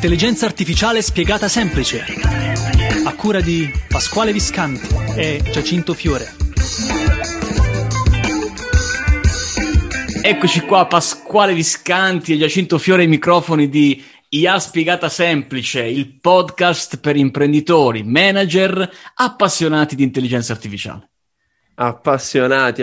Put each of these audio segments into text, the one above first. Intelligenza artificiale spiegata semplice, a cura di Pasquale Viscanti e Giacinto Fiore. Eccoci qua, Pasquale Viscanti e Giacinto Fiore ai microfoni di IA Spiegata Semplice, il podcast per imprenditori, manager, appassionati di intelligenza artificiale. Appassionati,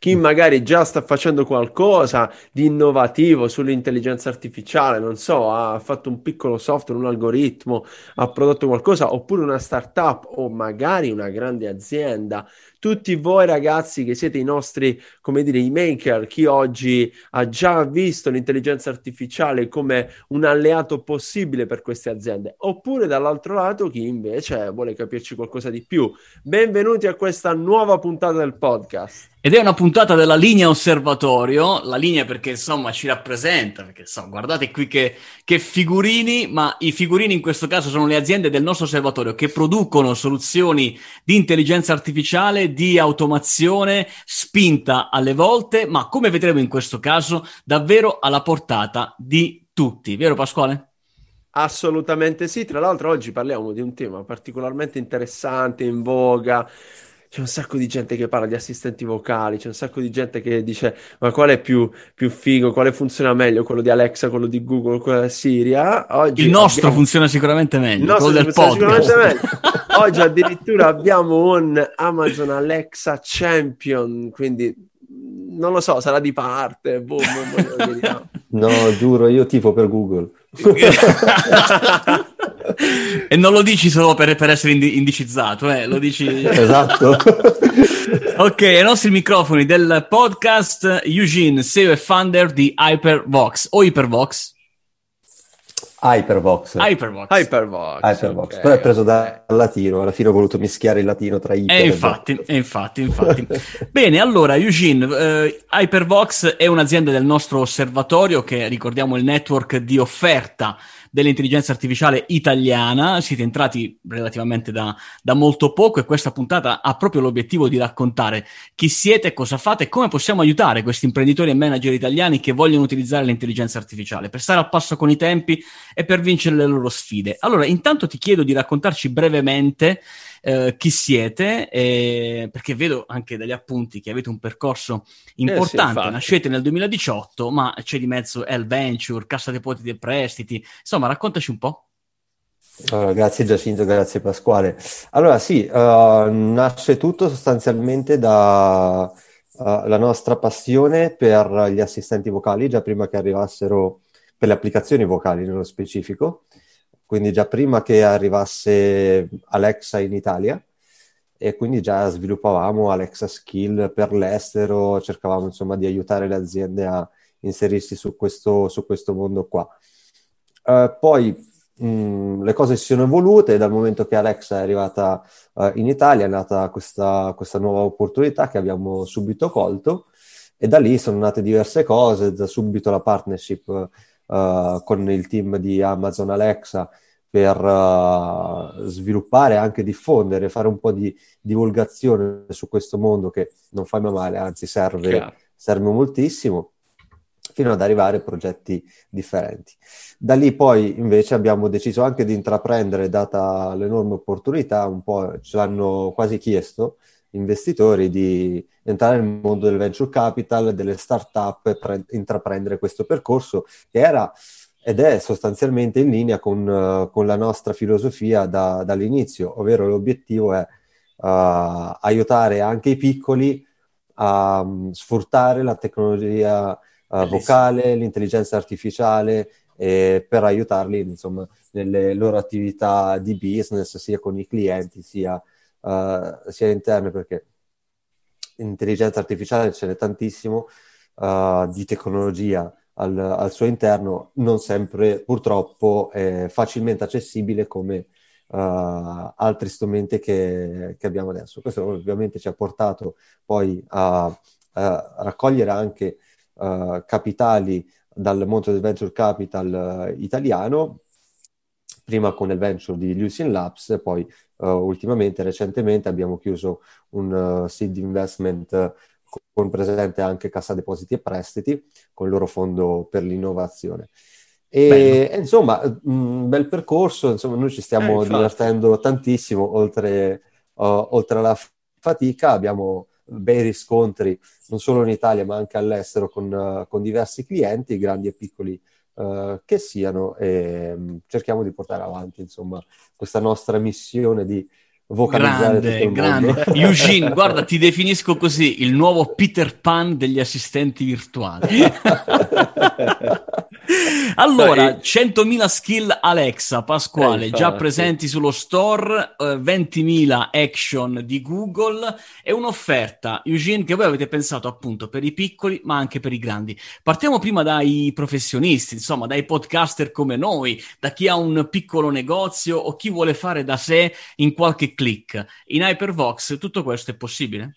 chi magari già sta facendo qualcosa di innovativo sull'intelligenza artificiale, non so, ha fatto un piccolo software, un algoritmo, ha prodotto qualcosa, oppure una startup o magari una grande azienda. Tutti voi ragazzi che siete i nostri, come dire, i maker, chi oggi ha già visto l'intelligenza artificiale come un alleato possibile per queste aziende, oppure dall'altro lato chi invece vuole capirci qualcosa di più. Benvenuti a questa nuova puntata del podcast. Ed è una puntata della linea osservatorio, la linea perché insomma ci rappresenta, perché insomma guardate qui che figurini, ma i figurini in questo caso sono le aziende del nostro osservatorio che producono soluzioni di intelligenza artificiale, di automazione, spinta alle volte, ma come vedremo in questo caso davvero alla portata di tutti, vero Pasquale? Assolutamente sì, tra l'altro oggi parliamo di un tema particolarmente interessante, in voga. C'è un sacco di gente che parla di assistenti vocali, c'è un sacco di gente che dice ma quale è più figo, quale funziona meglio, quello di Alexa, quello di Google, quello di Siri. Oggi il nostro funziona sicuramente meglio, Oggi addirittura abbiamo un Amazon Alexa Champion, quindi non lo so, sarà di parte. Boom. No, giuro, io tifo per Google. E non lo dici solo per essere indicizzato, lo dici esatto. Ok, ai nostri microfoni del podcast Eugene, CEO e founder di Hypervox. Okay. Però è preso dal latino, alla fine ho voluto mischiare il latino tra iper e infatti. Bene, allora Eugene, Hypervox è un'azienda del nostro osservatorio che, ricordiamo, è il network di offerta dell'intelligenza artificiale italiana. Siete entrati relativamente da molto poco e questa puntata ha proprio l'obiettivo di raccontare chi siete, cosa fate e come possiamo aiutare questi imprenditori e manager italiani che vogliono utilizzare l'intelligenza artificiale per stare al passo con i tempi e per vincere le loro sfide. Allora, intanto ti chiedo di raccontarci brevemente chi siete, perché vedo anche dagli appunti che avete un percorso importante. Nascete nel 2018, ma c'è di mezzo LVenture, Cassa Depositi e Prestiti, insomma raccontaci un po'. Allora, grazie Giacinto, grazie Pasquale. Allora sì, nasce tutto sostanzialmente da la nostra passione per gli assistenti vocali, già prima che arrivassero, per le applicazioni vocali nello specifico, quindi già prima che arrivasse Alexa in Italia, e quindi già sviluppavamo Alexa Skill per l'estero, cercavamo insomma di aiutare le aziende a inserirsi su questo mondo qua. Poi le cose si sono evolute, dal momento che Alexa è arrivata in Italia è nata questa nuova opportunità che abbiamo subito colto, e da lì sono nate diverse cose, da subito la partnership con il team di Amazon Alexa per sviluppare e anche diffondere, fare un po' di divulgazione su questo mondo che non fa mai male, anzi serve moltissimo, fino ad arrivare a progetti differenti. Da lì poi invece abbiamo deciso anche di intraprendere, data l'enorme opportunità, un po' ce l'hanno quasi chiesto investitori, di entrare nel mondo del venture capital, delle startup, per intraprendere questo percorso che era ed è sostanzialmente in linea con la nostra filosofia dall'inizio, ovvero l'obiettivo è aiutare anche i piccoli a sfruttare la tecnologia vocale, l'intelligenza artificiale, per aiutarli insomma nelle loro attività di business, sia con i clienti sia interne, perché intelligenza artificiale ce n'è tantissimo di tecnologia al suo interno, non sempre purtroppo facilmente accessibile come altri strumenti che abbiamo adesso. Questo ovviamente ci ha portato poi a raccogliere anche capitali dal mondo del venture capital italiano, prima con il venture di Lucien Labs, e poi recentemente abbiamo chiuso un seed investment con presente anche Cassa Depositi e Prestiti, con il loro fondo per l'innovazione. E insomma, un bel percorso, insomma noi ci stiamo divertendo tantissimo, oltre alla fatica abbiamo bei riscontri non solo in Italia ma anche all'estero con diversi clienti, grandi e piccoli che siano, e cerchiamo di portare avanti insomma questa nostra missione di vocalizzare grande. Eugene, guarda, ti definisco così, il nuovo Peter Pan degli assistenti virtuali. Allora, 100.000 skill Alexa, Pasquale, già presenti sullo store, 20.000 action di Google e un'offerta, Eugene, che voi avete pensato appunto per i piccoli ma anche per i grandi. Partiamo prima dai professionisti, insomma dai podcaster come noi, da chi ha un piccolo negozio o chi vuole fare da sé in qualche click. In Hypervox tutto questo è possibile?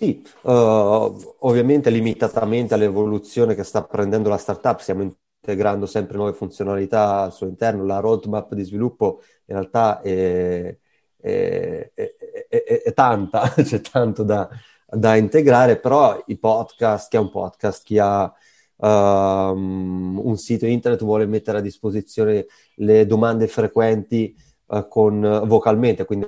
Sì, ovviamente limitatamente all'evoluzione che sta prendendo la startup, stiamo integrando sempre nuove funzionalità al suo interno, la roadmap di sviluppo in realtà è tanta, c'è tanto da integrare, però i podcast, chi ha un podcast, chi ha un sito internet vuole mettere a disposizione le domande frequenti vocalmente, quindi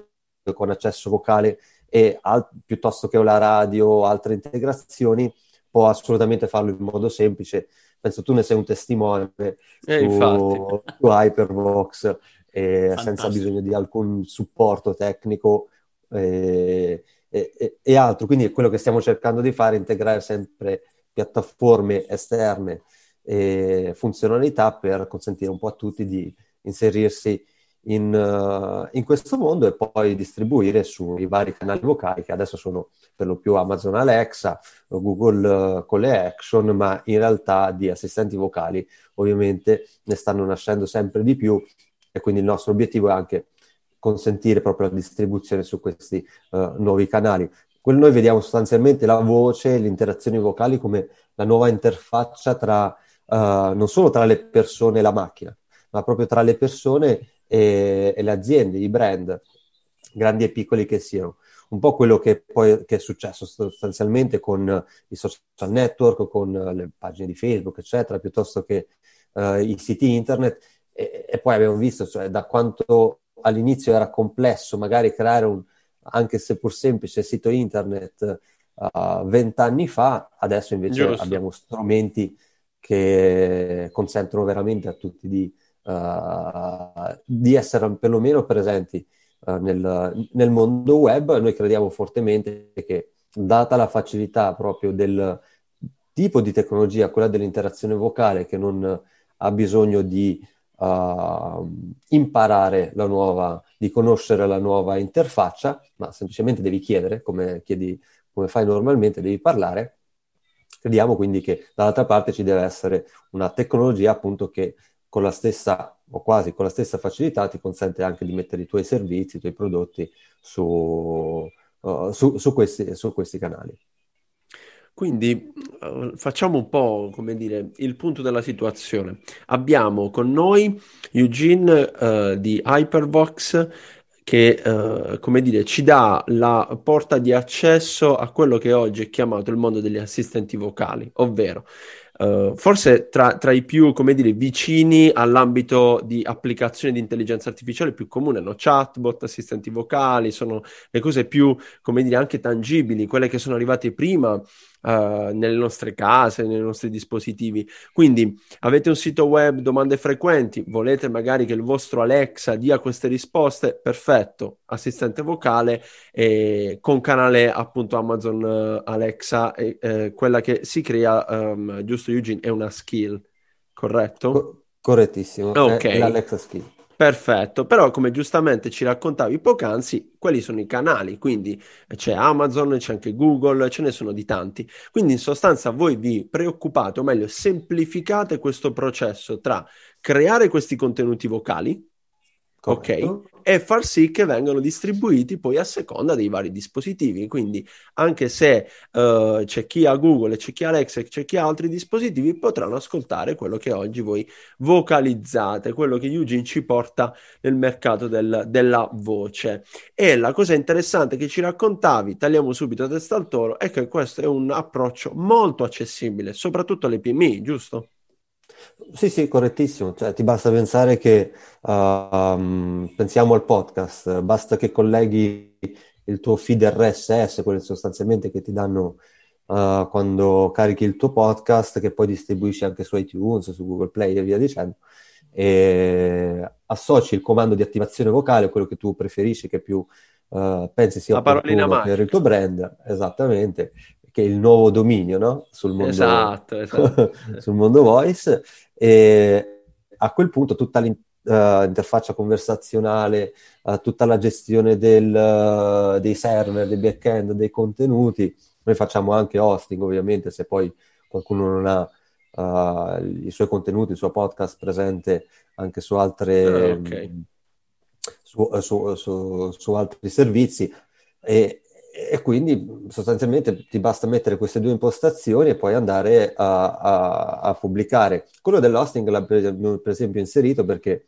con accesso vocale, e piuttosto che la radio o altre integrazioni, può assolutamente farlo in modo semplice. Penso tu ne sei un testimone su Hypervox, senza bisogno di alcun supporto tecnico e altro. Quindi quello che stiamo cercando di fare è integrare sempre piattaforme esterne e funzionalità per consentire un po' a tutti di inserirsi in questo mondo e poi distribuire sui vari canali vocali, che adesso sono per lo più Amazon Alexa, Google con le action, ma in realtà di assistenti vocali ovviamente ne stanno nascendo sempre di più, e quindi il nostro obiettivo è anche consentire proprio la distribuzione su questi nuovi canali. Noi vediamo sostanzialmente la voce e le interazioni vocali come la nuova interfaccia tra non solo tra le persone e la macchina, ma proprio tra le persone e le aziende, i brand, grandi e piccoli che siano. Un po' quello che è successo sostanzialmente con i social network, con le pagine di Facebook, eccetera, piuttosto che i siti internet. E poi abbiamo visto, cioè, da quanto all'inizio era complesso magari creare un, anche se pur semplice, sito internet 20 anni fa, adesso invece abbiamo strumenti che consentono veramente a tutti di essere perlomeno presenti nel mondo web. Noi crediamo fortemente che, data la facilità proprio del tipo di tecnologia, quella dell'interazione vocale, che non ha bisogno di imparare di conoscere la nuova interfaccia, ma semplicemente devi chiedere, come fai normalmente, devi parlare. Crediamo quindi che dall'altra parte ci deve essere una tecnologia appunto che con la stessa, o quasi con la stessa facilità, ti consente anche di mettere i tuoi servizi, i tuoi prodotti su questi canali. Quindi facciamo un po', come dire, il punto della situazione. Abbiamo con noi Eugene di Hypervox, che ci dà la porta di accesso a quello che oggi è chiamato il mondo degli assistenti vocali, ovvero forse tra i più, vicini all'ambito di applicazioni di intelligenza artificiale più comune, no? Chatbot, assistenti vocali, sono le cose più, anche tangibili, quelle che sono arrivate prima nelle nostre case, nei nostri dispositivi. Quindi avete un sito web, domande frequenti, volete magari che il vostro Alexa dia queste risposte, perfetto, assistente vocale con canale appunto Amazon Alexa, quella che si crea, giusto Eugene, è una skill, corretto? Correttissimo, okay. È l'Alexa skill. Perfetto, però come giustamente ci raccontavi poc'anzi, quelli sono i canali, quindi c'è Amazon, c'è anche Google, ce ne sono di tanti. Quindi in sostanza voi vi preoccupate, o meglio semplificate questo processo tra creare questi contenuti vocali, corretto, ok, e far sì che vengano distribuiti poi a seconda dei vari dispositivi. Quindi anche se c'è chi ha Google, c'è chi ha Alexa, c'è chi ha altri dispositivi, potranno ascoltare quello che oggi voi vocalizzate, quello che Eugene ci porta nel mercato della voce. E la cosa interessante che ci raccontavi, tagliamo subito a testa al toro, è che questo è un approccio molto accessibile, soprattutto alle PMI, giusto? Sì, correttissimo. Cioè, ti basta pensare che, pensiamo al podcast, basta che colleghi il tuo feed RSS, quelli sostanzialmente che ti danno quando carichi il tuo podcast, che poi distribuisci anche su iTunes, su Google Play e via dicendo, e associ il comando di attivazione vocale, quello che tu preferisci, che più pensi sia opportuno per il tuo brand, esattamente, che è il nuovo dominio, no? Sul mondo, esatto. Sul mondo voice, e a quel punto tutta l'interfaccia conversazionale, tutta la gestione dei server, dei back-end, dei contenuti. Noi facciamo anche hosting, ovviamente, se poi qualcuno non ha i suoi contenuti, il suo podcast presente anche su altre su altri servizi, e quindi sostanzialmente ti basta mettere queste due impostazioni e poi andare a pubblicare. Quello dell'hosting l'abbiamo per esempio inserito perché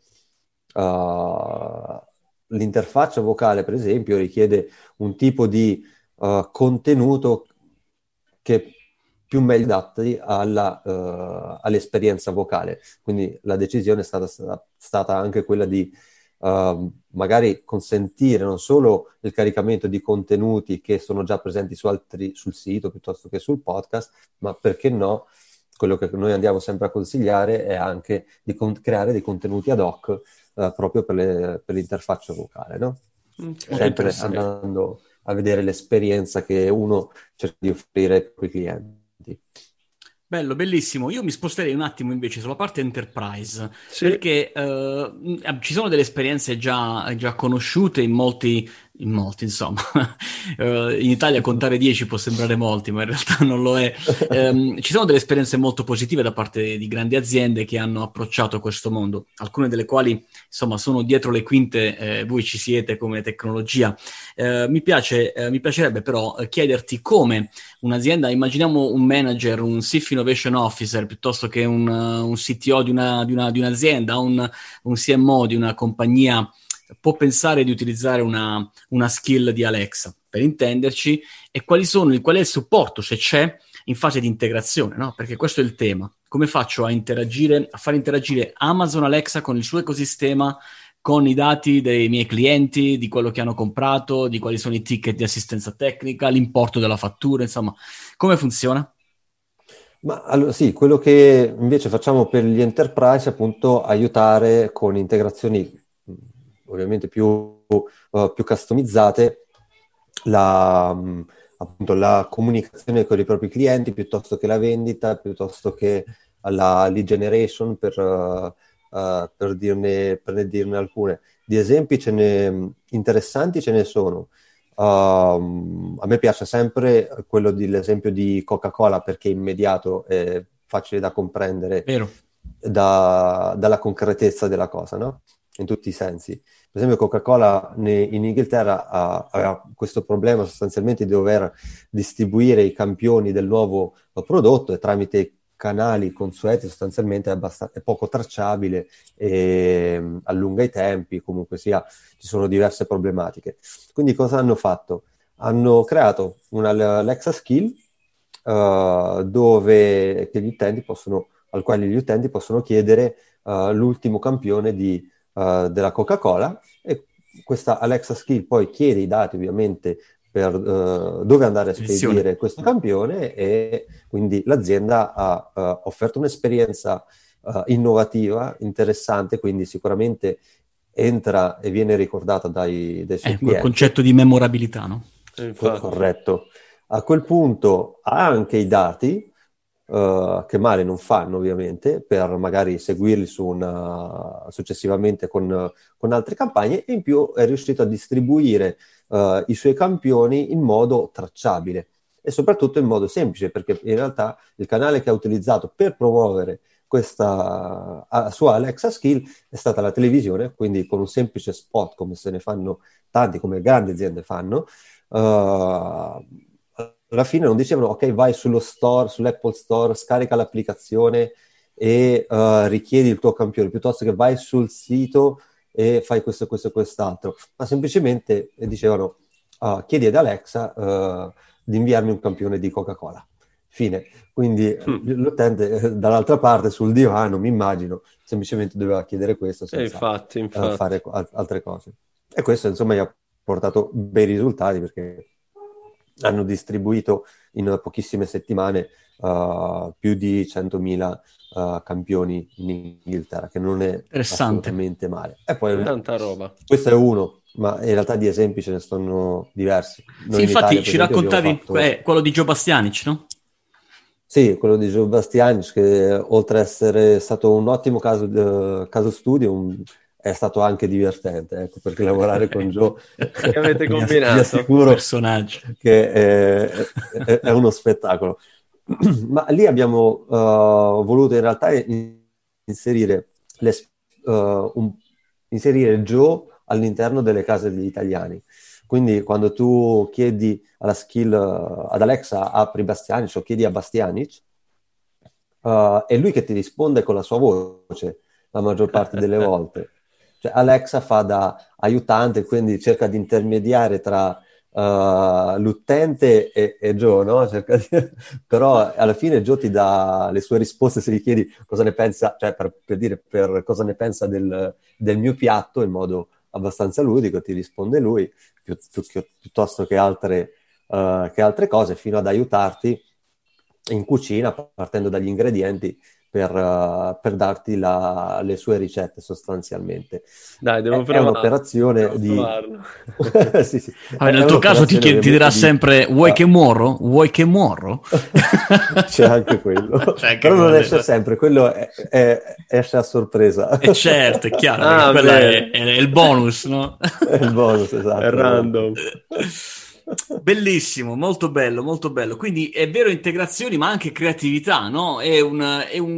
l'interfaccia vocale, per esempio, richiede un tipo di contenuto che più meglio adatti all'esperienza vocale. Quindi la decisione è stata anche quella di magari consentire non solo il caricamento di contenuti che sono già presenti sul sito piuttosto che sul podcast, ma perché no, quello che noi andiamo sempre a consigliare è anche di creare dei contenuti ad hoc proprio per l'interfaccia vocale, no? Sempre andando a vedere l'esperienza che uno cerca di offrire ai propri clienti. Bello, bellissimo. Io mi sposterei un attimo invece sulla parte enterprise, sì, perché ci sono delle esperienze già conosciute in molti, insomma. In Italia contare 10 può sembrare molti, ma in realtà non lo è. Ci sono delle esperienze molto positive da parte di grandi aziende che hanno approcciato questo mondo, alcune delle quali, insomma, sono dietro le quinte, voi ci siete come tecnologia. Mi piacerebbe però chiederti come un'azienda, immaginiamo un manager, un Chief Innovation Officer, piuttosto che un CTO di un'azienda, un CMO di una compagnia, può pensare di utilizzare una skill di Alexa, per intenderci, e qual è il supporto, se c'è, in fase di integrazione, no? Perché questo è il tema. Come faccio a far interagire Amazon Alexa con il suo ecosistema, con i dati dei miei clienti, di quello che hanno comprato, di quali sono i ticket di assistenza tecnica, l'importo della fattura, insomma, come funziona? Ma allora, sì, quello che invece facciamo per gli enterprise è appunto aiutare con integrazioni ovviamente più customizzate la comunicazione con i propri clienti, piuttosto che la vendita, piuttosto che la lead generation, per dirne alcune. Di esempi interessanti ce ne sono. A me piace sempre quello dell'esempio di Coca-Cola, perché è immediato e facile da comprendere, vero, dalla concretezza della cosa, no? In tutti i sensi. Per esempio Coca-Cola in Inghilterra ha questo problema sostanzialmente di dover distribuire i campioni del nuovo prodotto, e tramite canali consueti sostanzialmente è poco tracciabile e allunga i tempi, comunque sia ci sono diverse problematiche. Quindi cosa hanno fatto? Hanno creato una Alexa skill al quale gli utenti possono chiedere l'ultimo campione della Coca-Cola, e questa Alexa skill poi chiede i dati, ovviamente, per dove andare a spedire questo campione, e quindi l'azienda ha offerto un'esperienza innovativa, interessante, quindi sicuramente entra e viene ricordata dai suoi clienti. È un concetto di memorabilità, no? Corretto. A quel punto ha anche i dati, che male non fanno ovviamente, per magari seguirli successivamente con altre campagne, e in più è riuscito a distribuire i suoi campioni in modo tracciabile e soprattutto in modo semplice, perché in realtà il canale che ha utilizzato per promuovere questa sua Alexa skill è stata la televisione, quindi con un semplice spot, come se ne fanno tanti, come grandi aziende fanno, alla fine non dicevano ok, vai sull'Apple Store, scarica l'applicazione e richiedi il tuo campione, piuttosto che vai sul sito e fai questo, questo e quest'altro, ma semplicemente dicevano chiedi ad Alexa di inviarmi un campione di Coca-Cola. Fine. Quindi l'utente dall'altra parte sul divano, mi immagino, semplicemente doveva chiedere questo senza infatti. Fare altre cose. E questo insomma gli ha portato bei risultati, perché hanno distribuito in pochissime settimane più di 100.000 campioni in Inghilterra, che non è assolutamente male. E poi tanta roba. Questo è uno, ma in realtà di esempi ce ne sono diversi. Noi sì, in infatti Italia, ci esempio, raccontavi quello di Joe Bastianich, no? Sì, quello di Joe Bastianich, che oltre ad essere stato un ottimo caso studio, è stato anche divertente, ecco, perché lavorare con Joe che avete combinato, vi assicuro, personaggio che è uno spettacolo. Ma lì abbiamo voluto in realtà inserire Joe all'interno delle case degli italiani. Quindi quando tu chiedi alla skill ad Alexa apri Bastianich o chiedi a Bastianich, è lui che ti risponde con la sua voce la maggior parte delle volte. Cioè, Alexa fa da aiutante, quindi cerca di intermediare tra l'utente e Joe, no? Però alla fine Joe ti dà le sue risposte se gli chiedi cosa ne pensa, cioè per dire cosa ne pensa del mio piatto, in modo abbastanza ludico, ti risponde lui piuttosto che altre cose, fino ad aiutarti in cucina partendo dagli ingredienti per darti le sue ricette, sostanzialmente. Dai, devo provare. È un'operazione di... sì, sì. Allora, nel tuo caso ti dirà sempre vuoi che morro? C'è anche quello. Però non esce sempre, quello esce a sorpresa. E certo, è chiaro, quello è il bonus, no? È il bonus, esatto. È random. Bellissimo, molto bello. Quindi è vero, integrazioni ma anche creatività, no?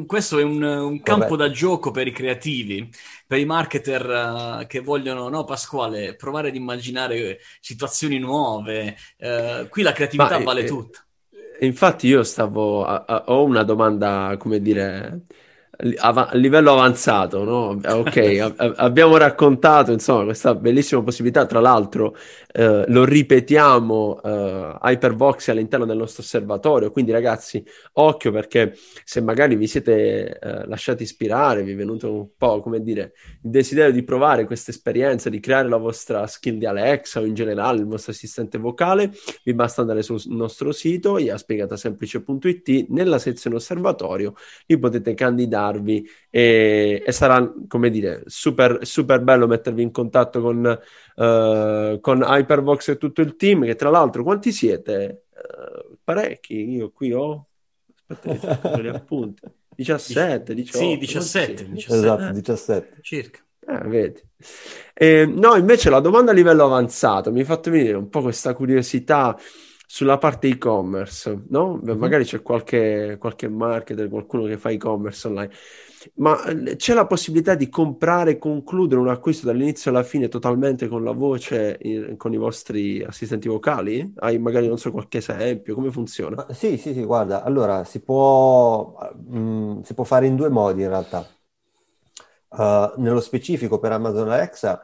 Questo è un campo da gioco per i creativi, per i marketer che vogliono, no Pasquale, provare ad immaginare situazioni nuove. Qui la creatività vale tutto. Infatti io ho una domanda, come dire, a livello avanzato, no? Ok, abbiamo raccontato insomma questa bellissima possibilità, tra l'altro lo ripetiamo, Hypervox è all'interno del nostro osservatorio, quindi ragazzi occhio, perché se magari vi siete lasciati ispirare, vi è venuto un po', come dire, il desiderio di provare questa esperienza, di creare la vostra skill di Alexa o in generale il vostro assistente vocale, vi basta andare sul nostro sito iaspiegatasemplice.it, nella sezione osservatorio lì potete candidare e sarà, come dire, super, super bello mettervi in contatto con Hypervox e tutto il team, che tra l'altro quanti siete? Parecchi, io qui ho gli appunti. 17, 18. Sì, 17. Esatto, 17. Circa. Vedi. No, invece la domanda a livello avanzato, mi ha fatto venire un po' questa curiosità sulla parte e-commerce, no? Beh, magari c'è qualche marketer, qualcuno che fa e-commerce online, ma c'è la possibilità di comprare e concludere un acquisto dall'inizio alla fine totalmente con la voce, con i vostri assistenti vocali? Hai magari, non so, qualche esempio? Come funziona? Ma sì, guarda, allora si può fare in due modi in realtà. Nello specifico per Amazon Alexa,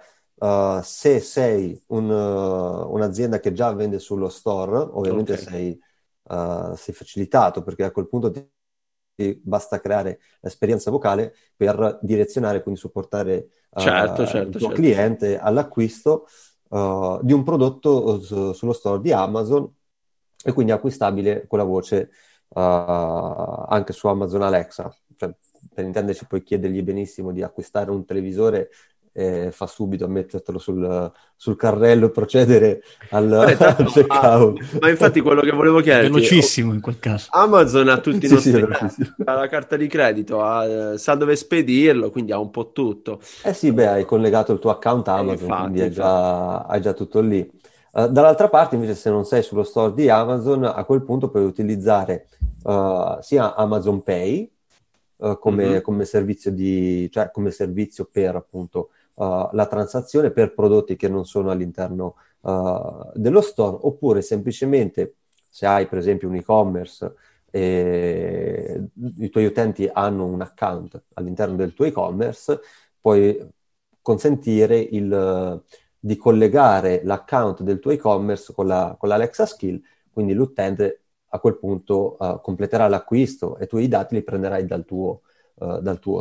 se sei un'azienda che già vende sullo store, ovviamente sei facilitato, perché a quel punto ti basta creare l'esperienza vocale per direzionare, quindi supportare certo, il tuo cliente all'acquisto di un prodotto sullo store di Amazon, e quindi acquistabile con la voce anche su Amazon Alexa. Cioè, per intenderci, puoi chiedergli benissimo di acquistare un televisore, fa subito a mettertelo sul carrello e procedere al checkout. Ma infatti quello che volevo chiedere, velocissimo in quel caso, Amazon ha tutti i nostri ha la carta di credito, sa dove spedirlo, quindi ha un po' tutto. Hai collegato il tuo account Amazon, quindi hai già tutto lì. Dall'altra parte invece, se non sei sullo store di Amazon, a quel punto puoi utilizzare sia Amazon Pay come servizio come servizio per, appunto, la transazione per prodotti che non sono all'interno dello store, oppure semplicemente, se hai per esempio un e-commerce e i tuoi utenti hanno un account all'interno del tuo e-commerce, puoi consentire di collegare l'account del tuo e-commerce con l'Alexa Skill, quindi l'utente a quel punto completerà l'acquisto e tu i dati li prenderai dal tuo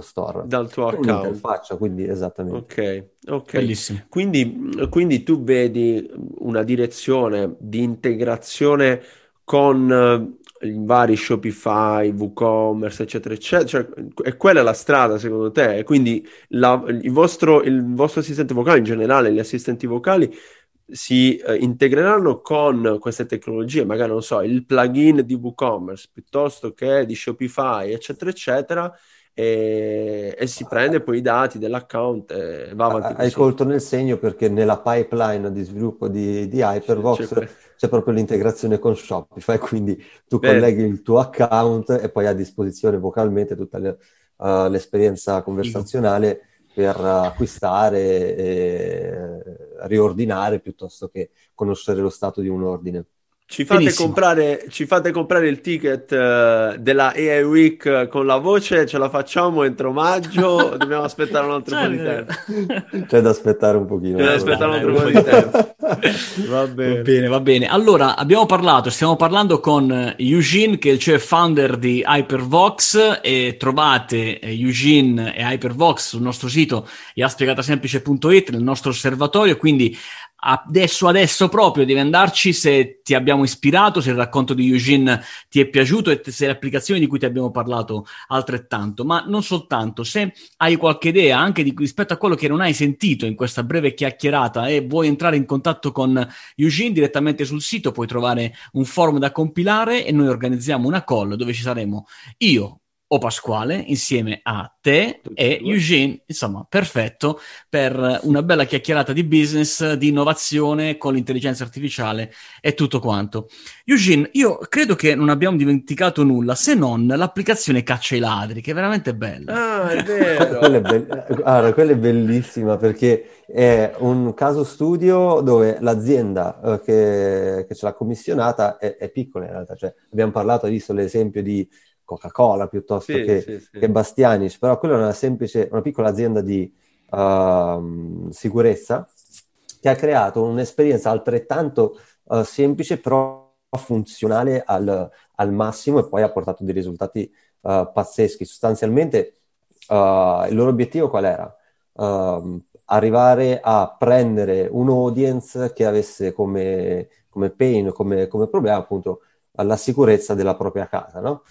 store, dal tuo account, interfaccia, quindi esattamente. Ok. Bellissimo. Quindi tu vedi una direzione di integrazione con i vari Shopify, WooCommerce, eccetera, eccetera. Cioè, è quella la strada secondo te? E quindi il vostro assistente vocale in generale, gli assistenti vocali si integreranno con queste tecnologie, magari non so, il plugin di WooCommerce piuttosto che di Shopify, eccetera, eccetera. E si prende poi i dati dell'account e va avanti. Hai colto nel segno, perché nella pipeline di sviluppo di Hypervox c'è proprio l'integrazione con Shopify, quindi tu colleghi il tuo account e poi hai a disposizione vocalmente tutta l'esperienza conversazionale per acquistare e riordinare, piuttosto che conoscere lo stato di un ordine. Ci fate comprare il ticket della AI Week con la voce, ce la facciamo entro maggio? Dobbiamo aspettare un altro po' di tempo. C'è da aspettare un pochino. Va bene. Allora, stiamo parlando con Eugene, che è il founder di Hypervox, e trovate Eugene e Hypervox sul nostro sito iaspiegatasemplice.it, nel nostro osservatorio, quindi adesso proprio devi andarci se ti abbiamo ispirato, se il racconto di Eugene ti è piaciuto e se le applicazioni di cui ti abbiamo parlato altrettanto, ma non soltanto, se hai qualche idea anche rispetto a quello che non hai sentito in questa breve chiacchierata e vuoi entrare in contatto con Eugene direttamente sul sito, puoi trovare un form da compilare e noi organizziamo una call dove ci saremo io o Pasquale insieme a te e Eugene, insomma, perfetto, per una bella chiacchierata di business, di innovazione con l'intelligenza artificiale e tutto quanto. Eugene, io credo che non abbiamo dimenticato nulla, se non l'applicazione Caccia i Ladri, che è veramente bella. Ah, è vero! Quella è bellissima, perché è un caso studio dove l'azienda che ce l'ha commissionata è piccola in realtà, cioè abbiamo parlato, hai visto l'esempio di Coca-Cola piuttosto che Bastianich, però quella è una piccola azienda di sicurezza che ha creato un'esperienza altrettanto semplice però funzionale al massimo, e poi ha portato dei risultati pazzeschi. Sostanzialmente il loro obiettivo qual era? Arrivare a prendere un audience che avesse come pain, come problema appunto alla sicurezza della propria casa, no?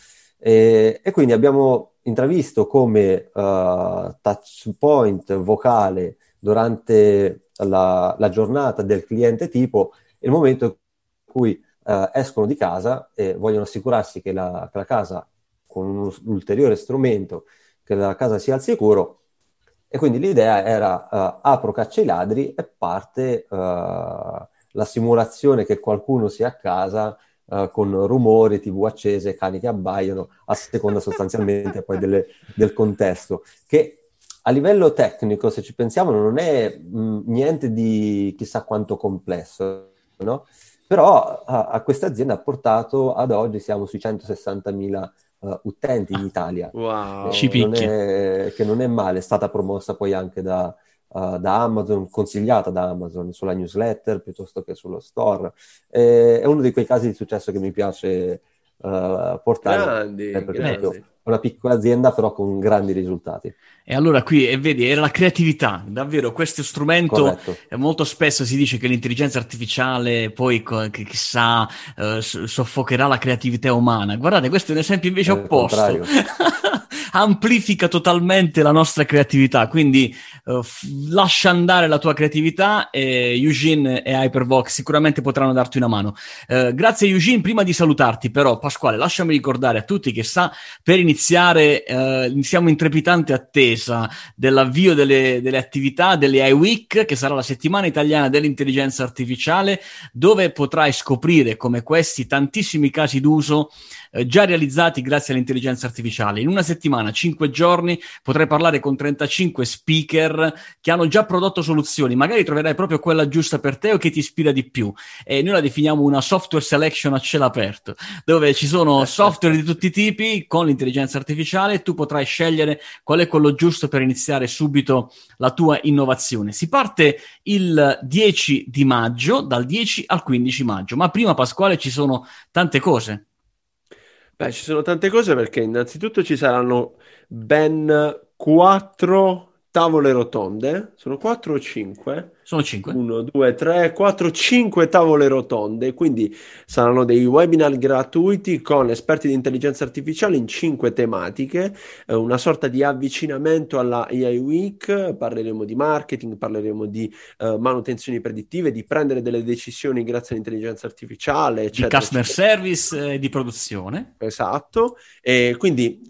E quindi abbiamo intravisto come touch point vocale durante la giornata del cliente tipo il momento in cui escono di casa e vogliono assicurarsi che la casa, con un ulteriore strumento, che la casa sia al sicuro, e quindi l'idea era apro Caccia i Ladri e parte la simulazione che qualcuno sia a casa con rumori, TV accese, cani che abbaiano, a seconda sostanzialmente poi del contesto, che a livello tecnico, se ci pensiamo, non è niente di chissà quanto complesso, no? Però a questa azienda ha portato, ad oggi siamo sui 160.000 utenti in Italia. Wow. Che non è male. È stata promossa poi anche da Amazon, consigliata da Amazon sulla newsletter piuttosto che sullo store. È uno di quei casi di successo che mi piace portare, grandi. Una piccola azienda però con grandi risultati. E allora qui, vedi, era la creatività, davvero, questo strumento. Corretto. Molto spesso si dice che l'intelligenza artificiale poi, che chissà, soffocherà la creatività umana. Guardate, questo è un esempio invece opposto. Amplifica totalmente la nostra creatività, quindi lascia andare la tua creatività, e Eugene e Hypervox sicuramente potranno darti una mano. Grazie Eugene, prima di salutarti però, Pasquale, lasciami ricordare a tutti che per iniziare siamo in trepidante attesa dell'avvio delle attività delle AI Week, che sarà la settimana italiana dell'intelligenza artificiale, dove potrai scoprire come questi tantissimi casi d'uso già realizzati grazie all'intelligenza artificiale. In una settimana, 5 giorni, potrai parlare con 35 speaker che hanno già prodotto soluzioni, magari troverai proprio quella giusta per te o che ti ispira di più, e noi la definiamo una software selection a cielo aperto, dove ci sono software di tutti i tipi con l'intelligenza artificiale. Tu potrai scegliere qual è quello giusto per iniziare subito la tua innovazione. Si parte il 10 di maggio, dal 10 al 15 maggio, ma prima, Pasquale, ci sono tante cose. Beh, ci sono tante cose perché innanzitutto ci saranno ben 4 tavole rotonde, sono 4 o 5? Sono 5. 1, 2, 3, 4, 5 tavole rotonde, quindi saranno dei webinar gratuiti con esperti di intelligenza artificiale in 5 tematiche, una sorta di avvicinamento alla AI Week, parleremo di marketing, parleremo di manutenzioni predittive, di prendere delle decisioni grazie all'intelligenza artificiale, eccetera, di customer service, di produzione. Esatto, e quindi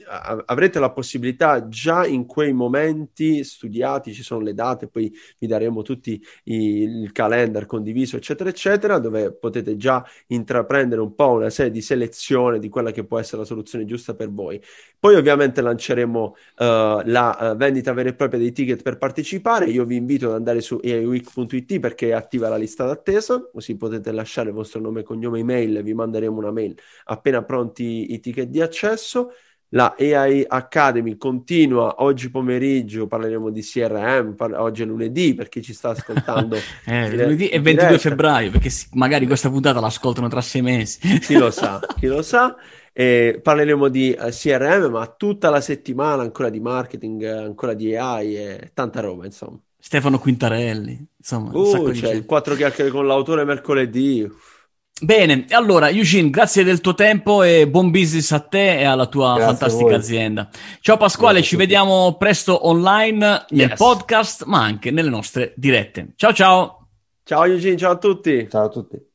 avrete la possibilità già in quei momenti studiati, ci sono le date, poi vi daremo tutti il calendar condiviso, eccetera, eccetera, dove potete già intraprendere un po' una serie di selezione di quella che può essere la soluzione giusta per voi. Poi ovviamente lanceremo la vendita vera e propria dei ticket per partecipare. Io vi invito ad andare su aiweek.it perché è attiva la lista d'attesa, così potete lasciare il vostro nome, cognome, email, vi manderemo una mail appena pronti i ticket di accesso. La AI Academy continua oggi pomeriggio, parleremo di CRM, oggi è lunedì per chi ci sta ascoltando. Lunedì è 22 febbraio, perché magari questa puntata l'ascoltano tra 6 mesi. Chi lo sa, chi lo sa. Parleremo di CRM, ma tutta la settimana ancora di marketing, ancora di AI e tanta roba, insomma. Stefano Quintarelli, insomma. C'è il 4 chiacchiere con l'autore mercoledì. Bene, allora Eugene, grazie del tuo tempo e buon business a te e alla tua fantastica azienda. Ciao Pasquale, grazie, ci vediamo presto online nel podcast, ma anche nelle nostre dirette. Ciao ciao. Ciao Eugene, ciao a tutti. Ciao a tutti.